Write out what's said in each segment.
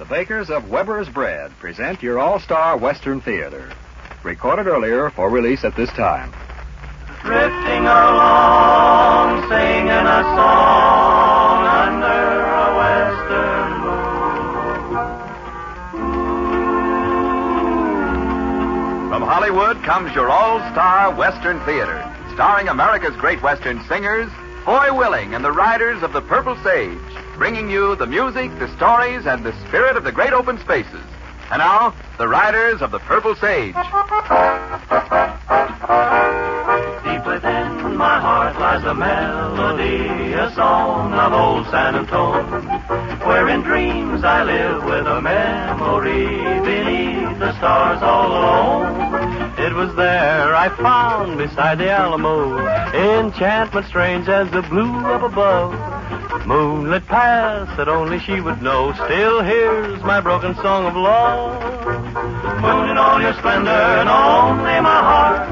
The bakers of Weber's Bread present your All Star Western Theater. Recorded earlier for release at this time. Drifting along, singing a song under a western moon. From Hollywood comes your All Star Western Theater, starring America's great western singers, Foy Willing and the Riders of the Purple Sage, bringing you the music, the stories, and the spirit of the great open spaces. And now, the Riders of the Purple Sage. Deep within my heart lies a melody, a song of old San Antonio, where in dreams I live with a memory beneath the stars all alone. It was there I found beside the Alamo, enchantment strange as the blue up above. Moonlit paths that only she would know, still hears my broken song of love. Moon in all your splendor and only my heart,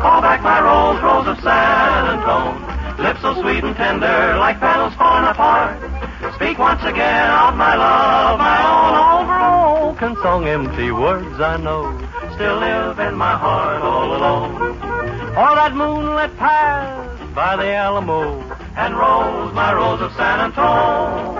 call back my rose, rose of San Antone. Lips so sweet and tender, like petals falling apart. Speak once again of my love, my own overall. Can song empty words I know, still live in my heart all alone. All that moonlit path by the Alamo, and rose, my rose of San Antonio.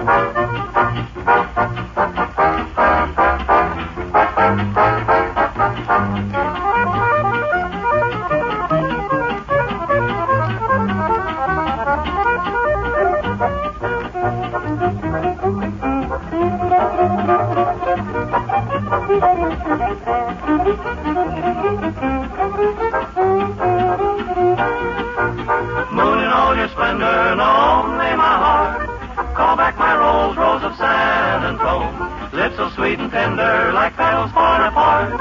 Moon in all your splendor, tender, like petals far apart.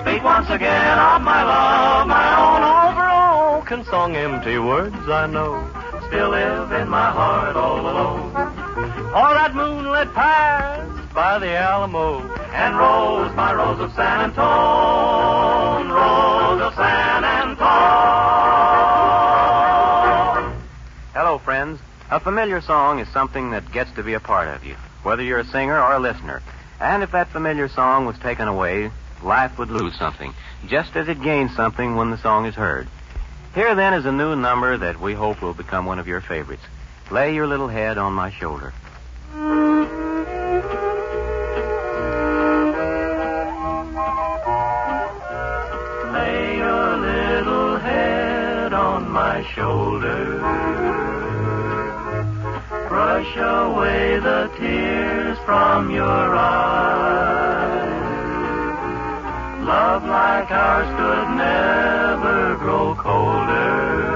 Speak once again of my love, my own overall. Can song empty words I know, still live in my heart all alone. All that moonlit pass by the Alamo, and rose, my rose of San Antone, rose of San Antone. Hello, friends. A familiar song is something that gets to be a part of you, whether you're a singer or a listener. And if that familiar song was taken away, life would lose something, just as it gains something when the song is heard. Here, then, is a new number that we hope will become one of your favorites. Lay Your Little Head on My Shoulder. Lay your little head on my shoulder. Brush away the tears from your eyes. Love like ours could never grow colder.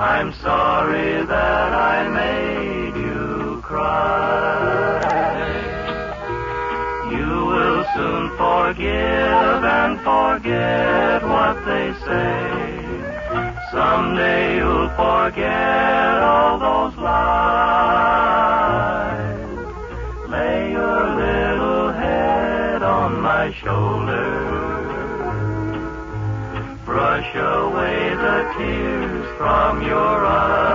I'm sorry that I made you cry. You will soon forgive and forget what they say. Someday you'll forget all those lies. Shoulder, brush away the tears from your eyes.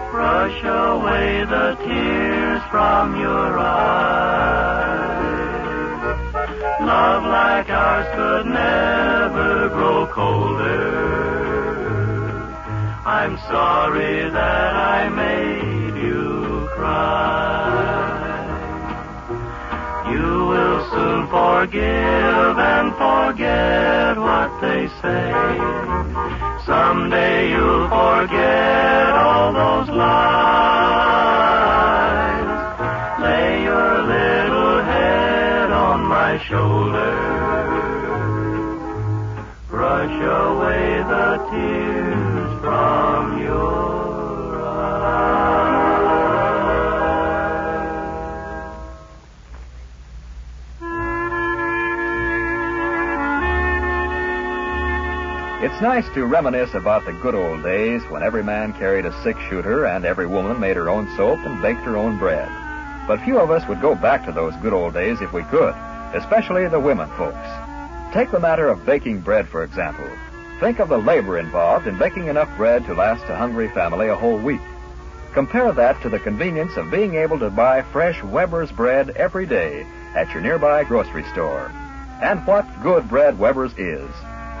Brush away the tears from your eyes. It's nice to reminisce about the good old days when every man carried a six-shooter and every woman made her own soap and baked her own bread. But few of us would go back to those good old days if we could, especially the women folks. Take the matter of baking bread, for example. Think of the labor involved in baking enough bread to last a hungry family a whole week. Compare that to the convenience of being able to buy fresh Weber's bread every day at your nearby grocery store. And what good bread Weber's is.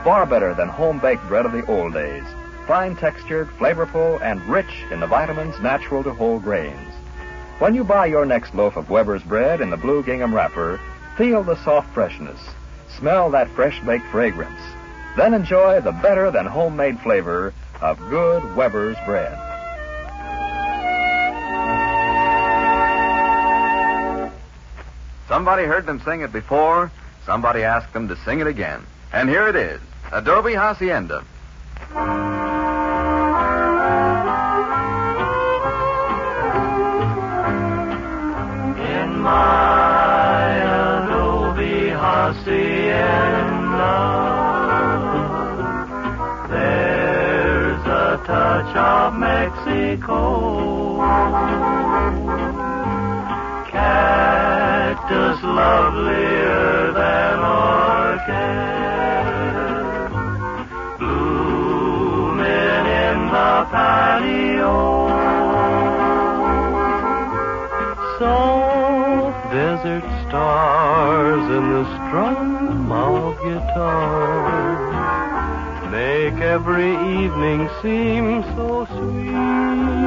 Far better than home-baked bread of the old days. Fine-textured, flavorful, and rich in the vitamins natural to whole grains. When you buy your next loaf of Weber's bread in the blue gingham wrapper, feel the soft freshness. Smell that fresh-baked fragrance. Then enjoy the better-than-homemade flavor of good Weber's bread. Somebody heard them sing it before. Somebody asked them to sing it again. And here it is, Adobe Hacienda. In my Adobe Hacienda, there's a touch of Mexico. Cactus lovelier than orchid, blooming in the patio, soft desert stars in the strum of guitar make every evening seem so sweet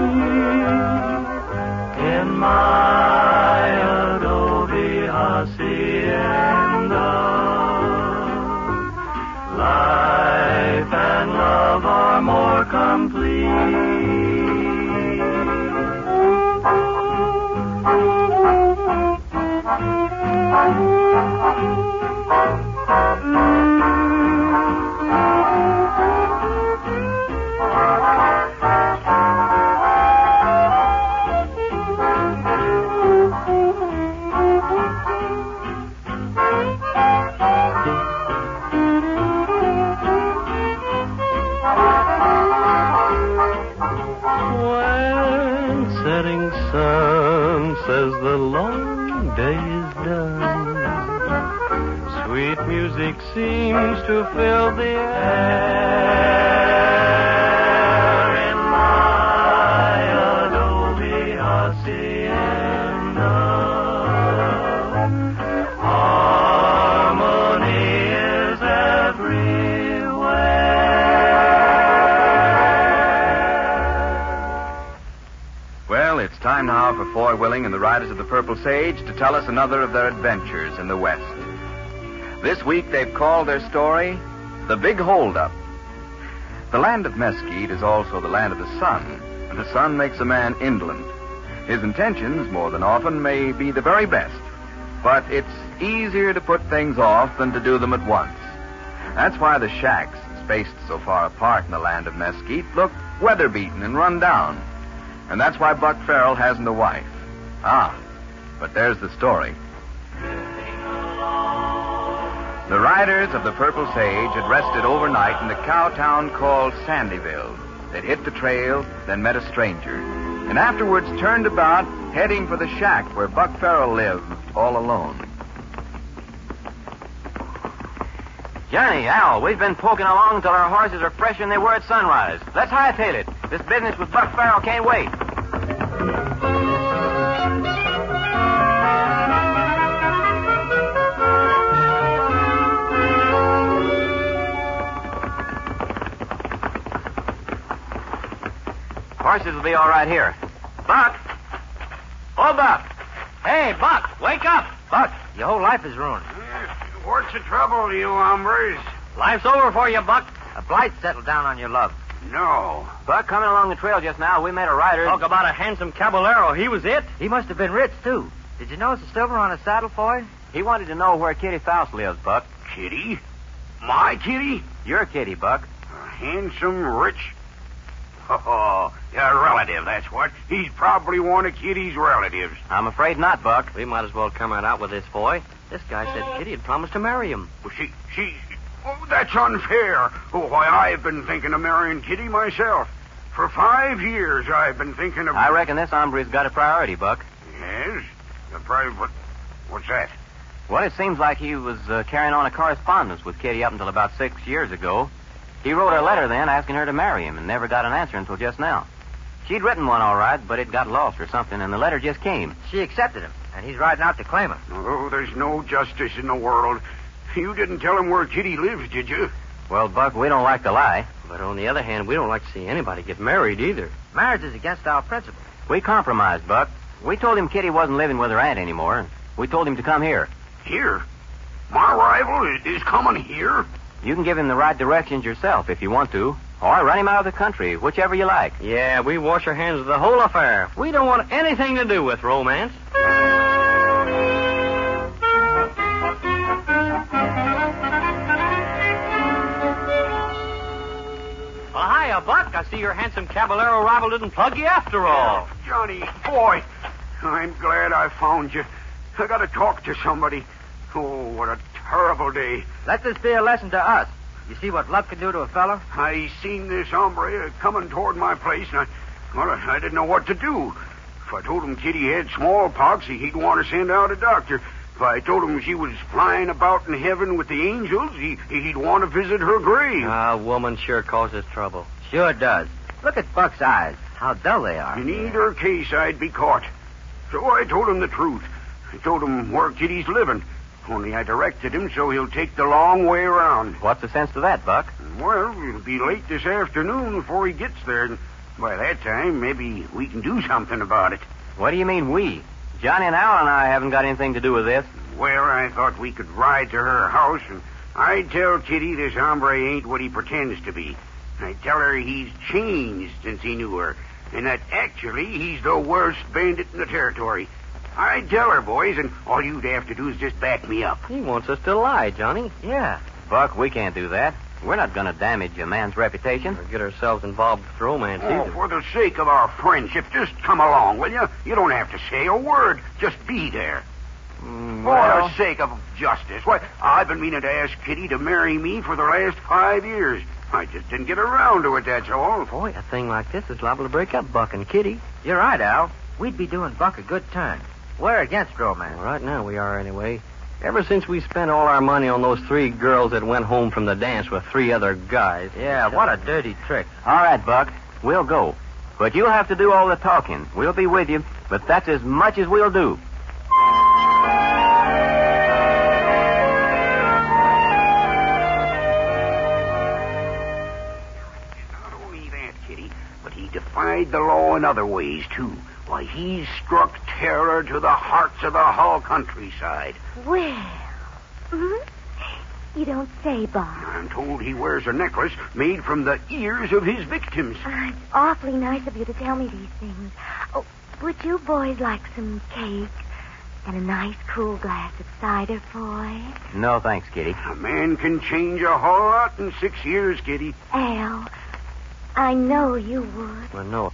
in my Hacienda. Life and love are more complete. Says the long day is done. Sweet music seems to fill the air in my Adobe Hacienda. Harmony is everywhere. Well, it's time now for Foy Willing and the Riders of the Purple Sage to tell us another of their adventures in the West. This week they've called their story, The Big Holdup. The land of Mesquite is also the land of the sun, and the sun makes a man indolent. His intentions, more than often, may be the very best, but it's easier to put things off than to do them at once. That's why the shacks, spaced so far apart in the land of Mesquite, look weather-beaten and run down. And that's why Buck Farrell hasn't a wife. Ah, but there's the story. The Riders of the Purple Sage had rested overnight in the cow town called Sandyville. They'd hit the trail, then met a stranger, and afterwards turned about, heading for the shack where Buck Farrell lived, all alone. Johnny, Al, we've been poking along till our horses are fresher than they were at sunrise. Let's hightail it. This business with Buck Farrell can't wait. Horses will be all right here. Buck! Oh, Buck! Hey, Buck, wake up! Buck, your whole life is ruined. What's the trouble, you hombres? Life's over for you, Buck. A blight settled down on your love. No. Buck, coming along the trail just now, we met a rider. Talk about a handsome caballero. He was it. He must have been rich, too. Did you notice the silver on his saddle, Foy? He wanted to know where Kitty Faust lives, Buck. Kitty? My Kitty? Your Kitty, Buck. Handsome, rich? Oh, a relative, that's what. He's probably one of Kitty's relatives. I'm afraid not, Buck. We might as well come right out with this, Foy. This guy said Kitty had promised to marry him. Well, she... Oh, that's unfair. Oh, why, I've been thinking of marrying Kitty myself. For 5 years, I've been thinking of... I reckon this hombre's got a priority, Buck. Yes? A priority? What's that? Well, it seems like he was carrying on a correspondence with Kitty up until about 6 years ago. He wrote her a letter then asking her to marry him and never got an answer until just now. She'd written one all right, but it got lost or something, and the letter just came. She accepted him, and he's riding out to claim her. Oh, there's no justice in the world. You didn't tell him where Kitty lives, did you? Well, Buck, we don't like to lie. But on the other hand, we don't like to see anybody get married either. Marriage is against our principles. We compromised, Buck. We told him Kitty wasn't living with her aunt anymore. We told him to come here. Here? My rival is coming here? You can give him the right directions yourself if you want to. Or run him out of the country, whichever you like. Yeah, we wash our hands of the whole affair. We don't want anything to do with romance. Buck, I see your handsome Caballero rival didn't plug you after all. Oh, Johnny, boy, I'm glad I found you. I got to talk to somebody. Oh, what a terrible day. Let this be a lesson to us. You see what love can do to a fellow? I seen this hombre coming toward my place, and I didn't know what to do. If I told him Kitty had smallpox, he'd want to send out a doctor. If I told him she was flying about in heaven with the angels, he'd want to visit her grave. A woman sure causes trouble. Sure does. Look at Buck's eyes. How dull they are. In either case, I'd be caught. So I told him the truth. I told him where Kitty's living. Only I directed him so he'll take the long way around. What's the sense of that, Buck? Well, it'll be late this afternoon before he gets there. And by that time, maybe we can do something about it. What do you mean, we? Johnny and Al and I haven't got anything to do with this. Well, I thought we could ride to her house, and I'd tell Kitty this hombre ain't what he pretends to be. I tell her he's changed since he knew her, and that actually he's the worst bandit in the territory. I tell her, boys, and all you'd have to do is just back me up. He wants us to lie, Johnny. Yeah. Buck, we can't do that. We're not going to damage a man's reputation. Or get ourselves involved with romance either. For the sake of our friendship, just come along, will you? You don't have to say a word. Just be there. Well... For the sake of justice. Why, I've been meaning to ask Kitty to marry me for the last 5 years. I just didn't get around to it, that's all. Boy, a thing like this is liable to break up Buck and Kitty. You're right, Al. We'd be doing Buck a good turn. We're against romance. Well, right now we are, anyway. Ever since we spent all our money on those three girls that went home from the dance with three other guys. Yeah, what a dirty trick. All right, Buck, we'll go. But you'll have to do all the talking. We'll be with you, but that's as much as we'll do. The law in other ways, too. Why, he's struck terror to the hearts of the whole countryside. Well, You don't say, Bob. I'm told he wears a necklace made from the ears of his victims. It's awfully nice of you to tell me these things. Oh, would you boys like some cake and a nice cool glass of cider, Foy? No, thanks, Kitty. A man can change a whole lot in 6 years, Kitty. Al... I know you would. Well, no.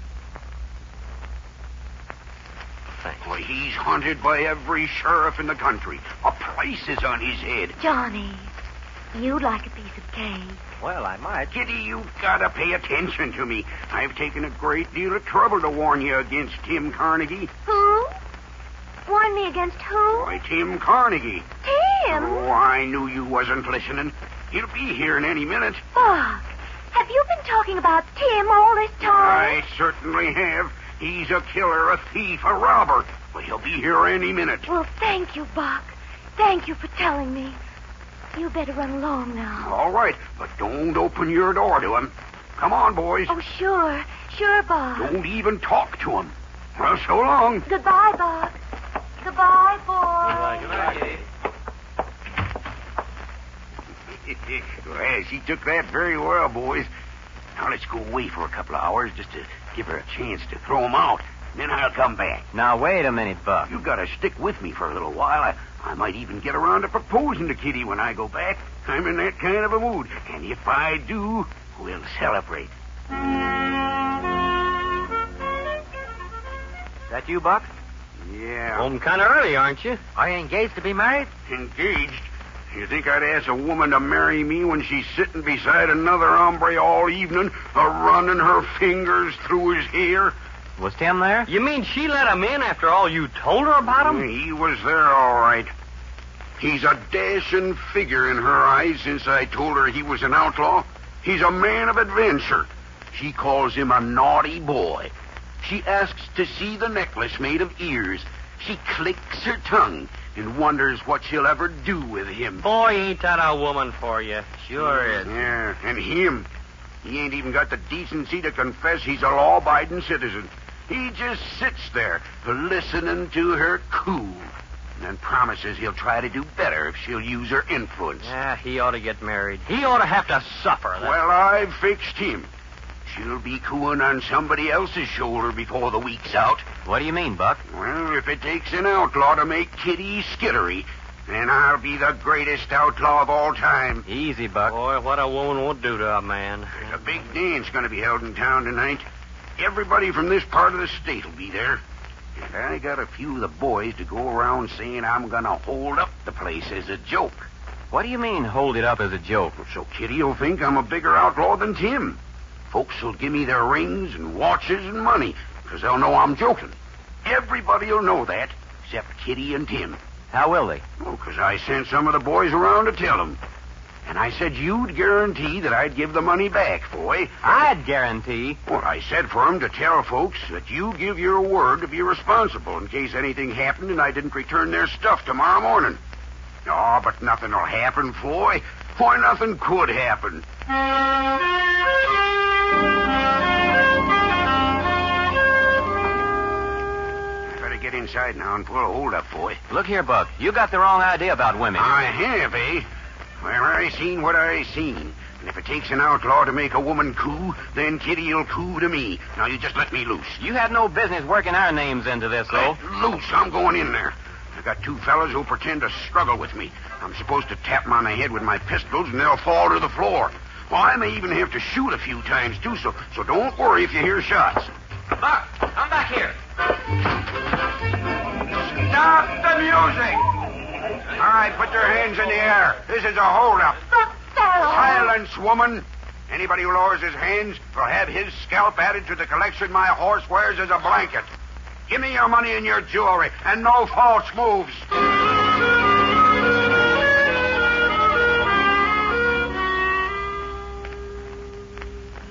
Thanks. Well, he's hunted by every sheriff in the country. A price is on his head. Johnny, you'd like a piece of cake. Well, I might. Kitty, you've got to pay attention to me. I've taken a great deal of trouble to warn you against Tim Carnegie. Who? Warn me against who? Why, Tim Carnegie. Tim? Oh, I knew you wasn't listening. He'll be here in any minute. Fuck. Have you been talking about Tim all this time? I certainly have. He's a killer, a thief, a robber. Well, he'll be here any minute. Well, thank you, Buck. Thank you for telling me. You better run along now. All right, but don't open your door to him. Come on, boys. Oh, sure. Sure, Buck. Don't even talk to him. Well, so long. Goodbye, Buck. Goodbye, boys. Goodbye. Well, she took that very well, boys. Now, let's go away for a couple of hours just to give her a chance to throw them out. Then I'll come back. Now, wait a minute, Buck. You got to stick with me for a little while. I might even get around to proposing to Kitty when I go back. I'm in that kind of a mood. And if I do, we'll celebrate. Is that you, Buck? Yeah. Home kind of early, aren't you? Are you engaged to be married? Engaged? You think I'd ask a woman to marry me when she's sitting beside another hombre all evening, running her fingers through his hair? Was Tim there? You mean she let him in after all you told her about him? He was there, all right. He's a dashing figure in her eyes since I told her he was an outlaw. He's a man of adventure. She calls him a naughty boy. She asks to see the necklace made of ears. She clicks her tongue and wonders what she'll ever do with him. Boy, ain't that a woman for you. Sure is. Yeah, and him. He ain't even got the decency to confess he's a law-abiding citizen. He just sits there listening to her coo, and then promises he'll try to do better if she'll use her influence. Yeah, he ought to get married. He ought to have to suffer. Well, I've fixed him. She'll be cooing on somebody else's shoulder before the week's out. What do you mean, Buck? Well, if it takes an outlaw to make Kitty skittery, then I'll be the greatest outlaw of all time. Easy, Buck. Boy, what a woman won't do to a man. There's a big dance going to be held in town tonight. Everybody from this part of the state will be there. And I got a few of the boys to go around saying I'm going to hold up the place as a joke. What do you mean, hold it up as a joke? So Kitty will think I'm a bigger outlaw than Tim. Folks will give me their rings and watches and money, because they'll know I'm joking. Everybody will know that, except Kitty and Tim. How will they? Well, because I sent some of the boys around to tell them. And I said you'd guarantee that I'd give the money back, boy. I'd guarantee? Well, I said for them to tell folks that you give your word to be responsible in case anything happened and I didn't return their stuff tomorrow morning. Oh, but nothing will happen, Foy. Boy, nothing could happen. Get inside now and pull a hold up, boy. Look here, Buck. You got the wrong idea about women. I have, eh? Well, I seen what I seen. And if it takes an outlaw to make a woman coo, then Kitty'll coo to me. Now, you just let me loose. You had no business working our names into this, though. Let loose. I'm going in there. I got two fellas who'll pretend to struggle with me. I'm supposed to tap them on the head with my pistols, and they'll fall to the floor. Well, I may even have to shoot a few times, too, so don't worry if you hear shots. Buck, come back here. Stop the music! All right, put your hands in the air. This is a hold-up. Silence, woman. Anybody who lowers his hands will have his scalp added to the collection my horse wears as a blanket. Give me your money and your jewelry, and no false moves.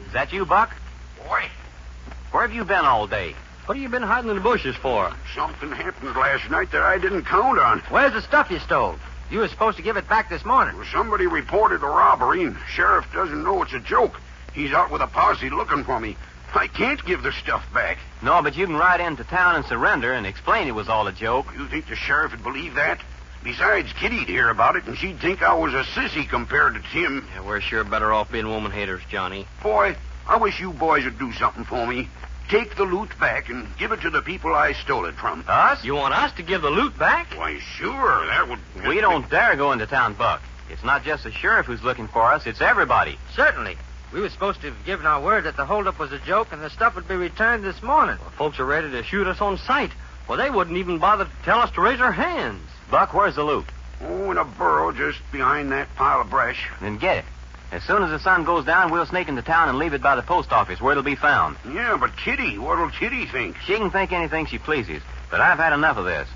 Is that you, Buck? Boy. Where have you been all day? What have you been hiding in the bushes for? Something happened last night that I didn't count on. Where's the stuff you stole? You were supposed to give it back this morning. Well, somebody reported a robbery, and the sheriff doesn't know it's a joke. He's out with a posse looking for me. I can't give the stuff back. No, but you can ride into town and surrender and explain it was all a joke. You think the sheriff would believe that? Besides, Kitty'd hear about it, and she'd think I was a sissy compared to Tim. Yeah, we're sure better off being woman-haters, Johnny. Boy, I wish you boys would do something for me. Take the loot back and give it to the people I stole it from. Us? You want us to give the loot back? Why, sure, that would... We don't dare go into town, Buck. It's not just the sheriff who's looking for us, it's everybody. Certainly. We were supposed to have given our word that the holdup was a joke and the stuff would be returned this morning. Well, folks are ready to shoot us on sight. Well, they wouldn't even bother to tell us to raise our hands. Buck, where's the loot? Oh, in a burrow just behind that pile of brush. Then get it. As soon as the sun goes down, we'll sneak into town and leave it by the post office where it'll be found. Yeah, but Kitty, what'll Kitty think? She can think anything she pleases, but I've had enough of this.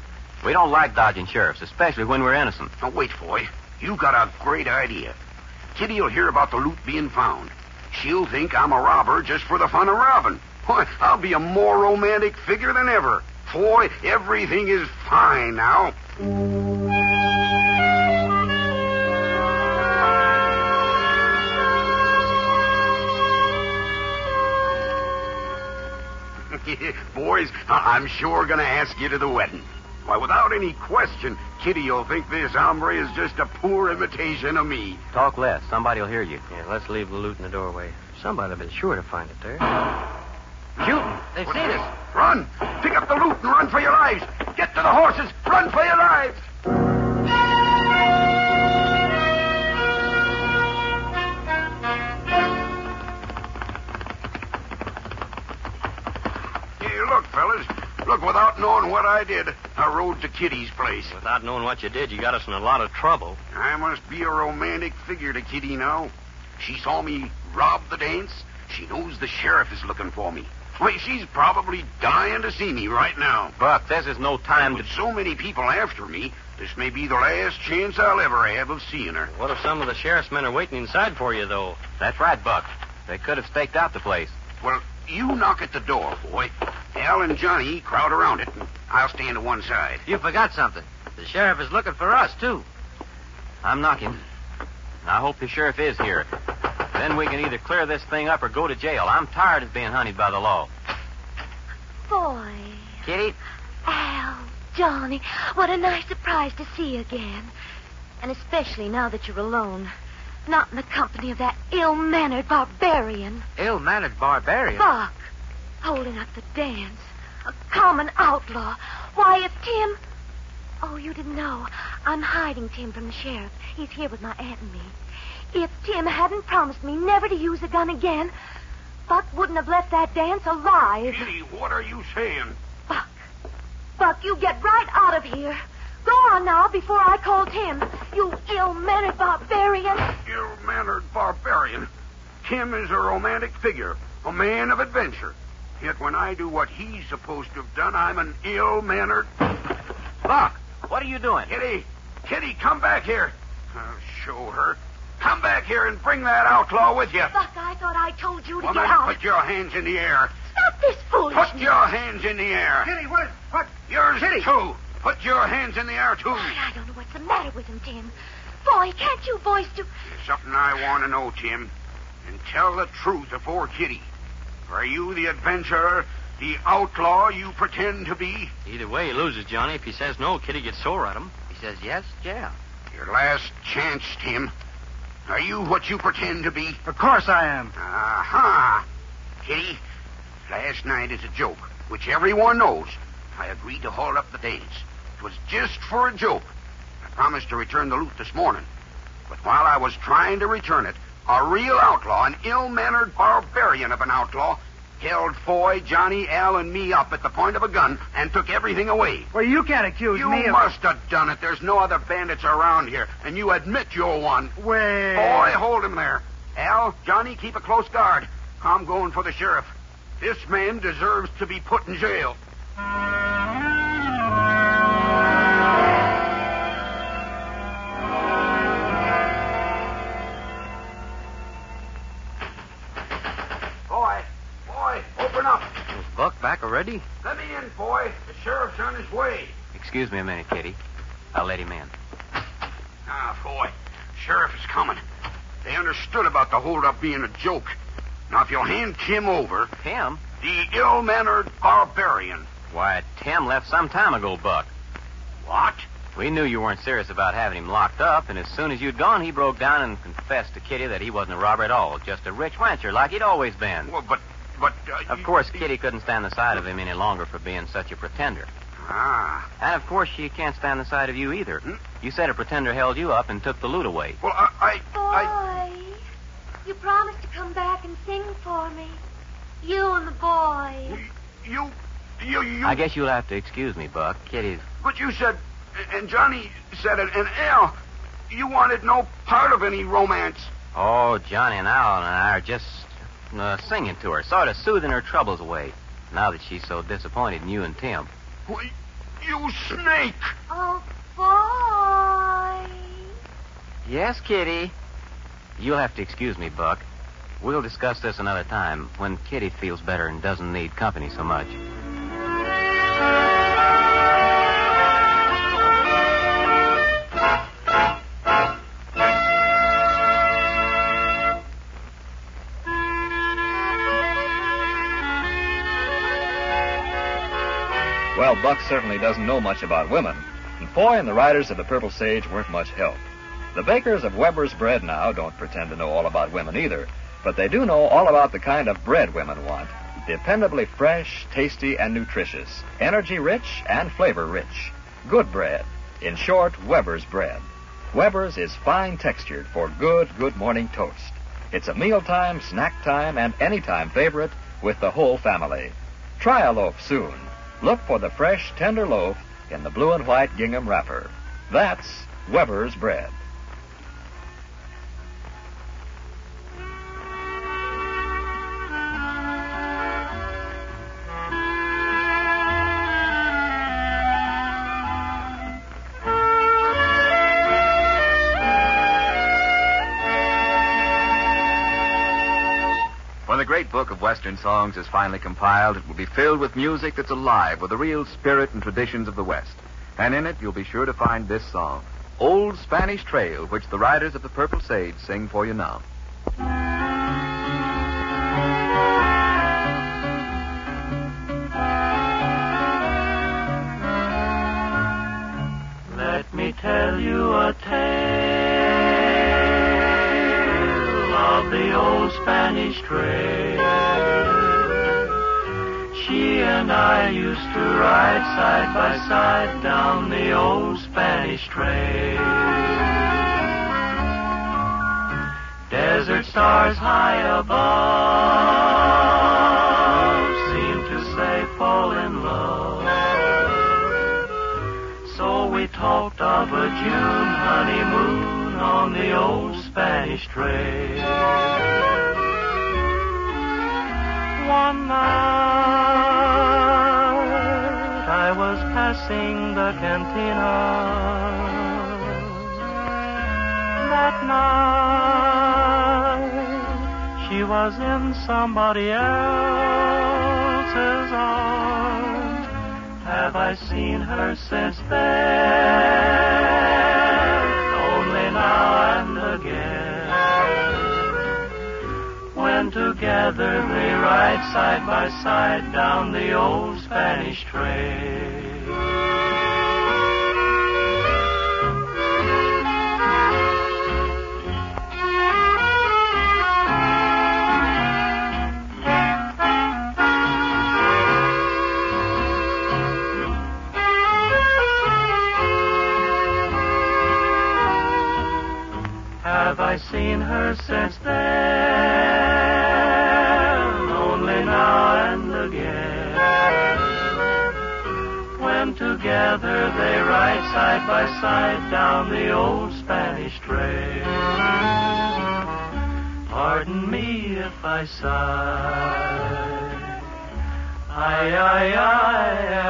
We don't like dodging sheriffs, especially when we're innocent. Now, wait, boy. You got a great idea. Kitty'll hear about the loot being found. She'll think I'm a robber just for the fun of robbing. Boy, I'll be a more romantic figure than ever. Boy, everything is fine now. Boys, I'm sure going to ask you to the wedding. Why, without any question, Kitty'll think this hombre is just a poor imitation of me. Talk less. Somebody'll hear you. Yeah, let's leave the loot in the doorway. Somebody'll be sure to find it there. Shooting! They've seen us. Run! Pick up the loot and run for your lives! Get to the horses! Run for your lives! Fellas, look, without knowing what I did, I rode to Kitty's place. Without knowing what you did, you got us in a lot of trouble. I must be a romantic figure to Kitty now. She saw me rob the dance. She knows the sheriff is looking for me. Wait, she's probably dying to see me right now. Buck, this is no time to... With so many people after me, this may be the last chance I'll ever have of seeing her. What if some of the sheriff's men are waiting inside for you, though? That's right, Buck. They could have staked out the place. Well, you knock at the door, boy. Al and Johnny crowd around it, and I'll stand to one side. You forgot something. The sheriff is looking for us, too. I'm knocking. I hope the sheriff is here. Then we can either clear this thing up or go to jail. I'm tired of being hunted by the law. Boy. Kitty? Al, Johnny, what a nice surprise to see you again. And especially now that you're alone. Not in the company of that ill-mannered barbarian. Ill-mannered barbarian? Buck, holding up the dance. A common outlaw. Why, it's Tim. Oh, you didn't know. I'm hiding Tim from the sheriff. He's here with my aunt and me. If Tim hadn't promised me never to use a gun again, Buck wouldn't have left that dance alive. Kitty, what are you saying? Buck, you get right out of here. Go on now before I call Tim. You ill-mannered barbarian. Ill-mannered barbarian? Tim is a romantic figure, a man of adventure. Yet when I do what he's supposed to have done, I'm an ill-mannered... Buck, what are you doing? Kitty, come back here. I'll show her. Come back here and bring that outlaw with you. Buck, I thought I told you to get out. Woman, put your hands in the air. Stop this foolishness. Put your hands in the air. Kitty, what? Yours, Kitty. Too. Put your hands in the air, too. Why, I don't know what's the matter with him, Tim. Boy, can't you boys do... There's something I want to know, Tim. And tell the truth afore Kitty. Are you the adventurer, the outlaw you pretend to be? Either way, he loses, Johnny. If he says no, Kitty gets sore at him. He says yes, jail. Your last chance, Tim. Are you what you pretend to be? Of course I am. Aha. Kitty, last night is a joke, which everyone knows. I agreed to haul up the dance. It was just for a joke. I promised to return the loot this morning. But while I was trying to return it, a real outlaw, an ill-mannered barbarian of an outlaw, held Foy, Johnny, Al, and me up at the point of a gun and took everything away. Well, you can't accuse me of... You must have done it. There's no other bandits around here, and you admit you're one. Well... Foy, hold him there. Al, Johnny, keep a close guard. I'm going for the sheriff. This man deserves to be put in jail. Ready? Let me in, boy. The sheriff's on his way. Excuse me a minute, Kitty. I'll let him in. Ah, boy. Sheriff is coming. They understood about the holdup being a joke. Now, if you'll hand Tim over... Tim? The ill-mannered barbarian. Why, Tim left some time ago, Buck. What? We knew you weren't serious about having him locked up, and as soon as you'd gone, he broke down and confessed to Kitty that he wasn't a robber at all, just a rich rancher like he'd always been. Well, Of course, Kitty couldn't stand the sight of him any longer for being such a pretender. Ah. And, of course, she can't stand the sight of you either. Hmm? You said a pretender held you up and took the loot away. Well, Boy, you promised to come back and sing for me. You and the boy. You... I guess you'll have to excuse me, Buck. Kitty's... But you said, and Johnny said it, and Al, you wanted no part of any romance. Oh, Johnny and Al and I are just... singing to her, sort of soothing her troubles away, now that she's so disappointed in you and Tim. Why, you snake! Oh, boy! Yes, Kitty? You'll have to excuse me, Buck. We'll discuss this another time, when Kitty feels better and doesn't need company so much. Well, Buck certainly doesn't know much about women, and Foy and the Riders of the Purple Sage weren't much help. The bakers of Weber's Bread now don't pretend to know all about women either, but they do know all about the kind of bread women want. Dependably fresh, tasty, and nutritious. Energy-rich and flavor-rich. Good bread. In short, Weber's Bread. Weber's is fine-textured for good morning toast. It's a mealtime, snack time, and anytime favorite with the whole family. Try a loaf soon. Look for the fresh, tender loaf in the blue and white gingham wrapper. That's Weber's Bread. When the great book of Western songs is finally compiled, it will be filled with music that's alive with the real spirit and traditions of the West. And in it, you'll be sure to find this song, Old Spanish Trail, which the Riders of the Purple Sage sing for you now. Let me tell you a tale of the old Spanish trail. She and I used to ride side by side down the old Spanish trail. Desert stars high above seemed to say fall in love. So we talked of a June honeymoon on the old Spanish trail. One night I was passing the cantina. That night she was in somebody else's arms. Have I seen her since then? Only now and again. When together they ride side by side down the old Spanish trail. Have I seen her since then? Together they ride side by side down the old Spanish trail. Pardon me if I sigh. Ay, ay, ay, ay,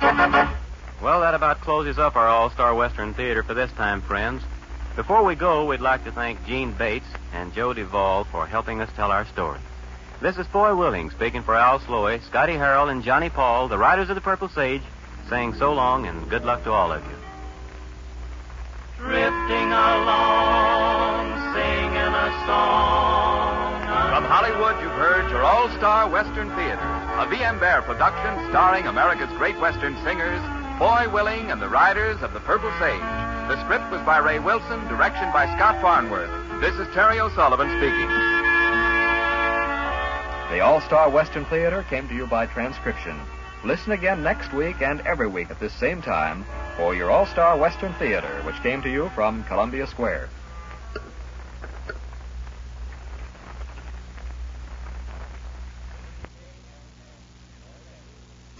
ay. Well, that about closes up our All-Star Western Theater for this time, friends. Before we go, we'd like to thank Gene Bates and Joe Duvall for helping us tell our story. This is Foy Willing speaking for Al Sloy, Scotty Harrell, and Johnny Paul, the Riders of the Purple Sage, saying so long and good luck to all of you. Drifting along, singing a song. From Hollywood, you've heard your All-Star Western Theater, a V.M. Bear production starring America's great Western singers, Foy Willing and the Riders of the Purple Sage. The script was by Ray Wilson, direction by Scott Farnworth. This is Terry O'Sullivan speaking. The All-Star Western Theater came to you by transcription. Listen again next week and every week at this same time for your All-Star Western Theater, which came to you from Columbia Square.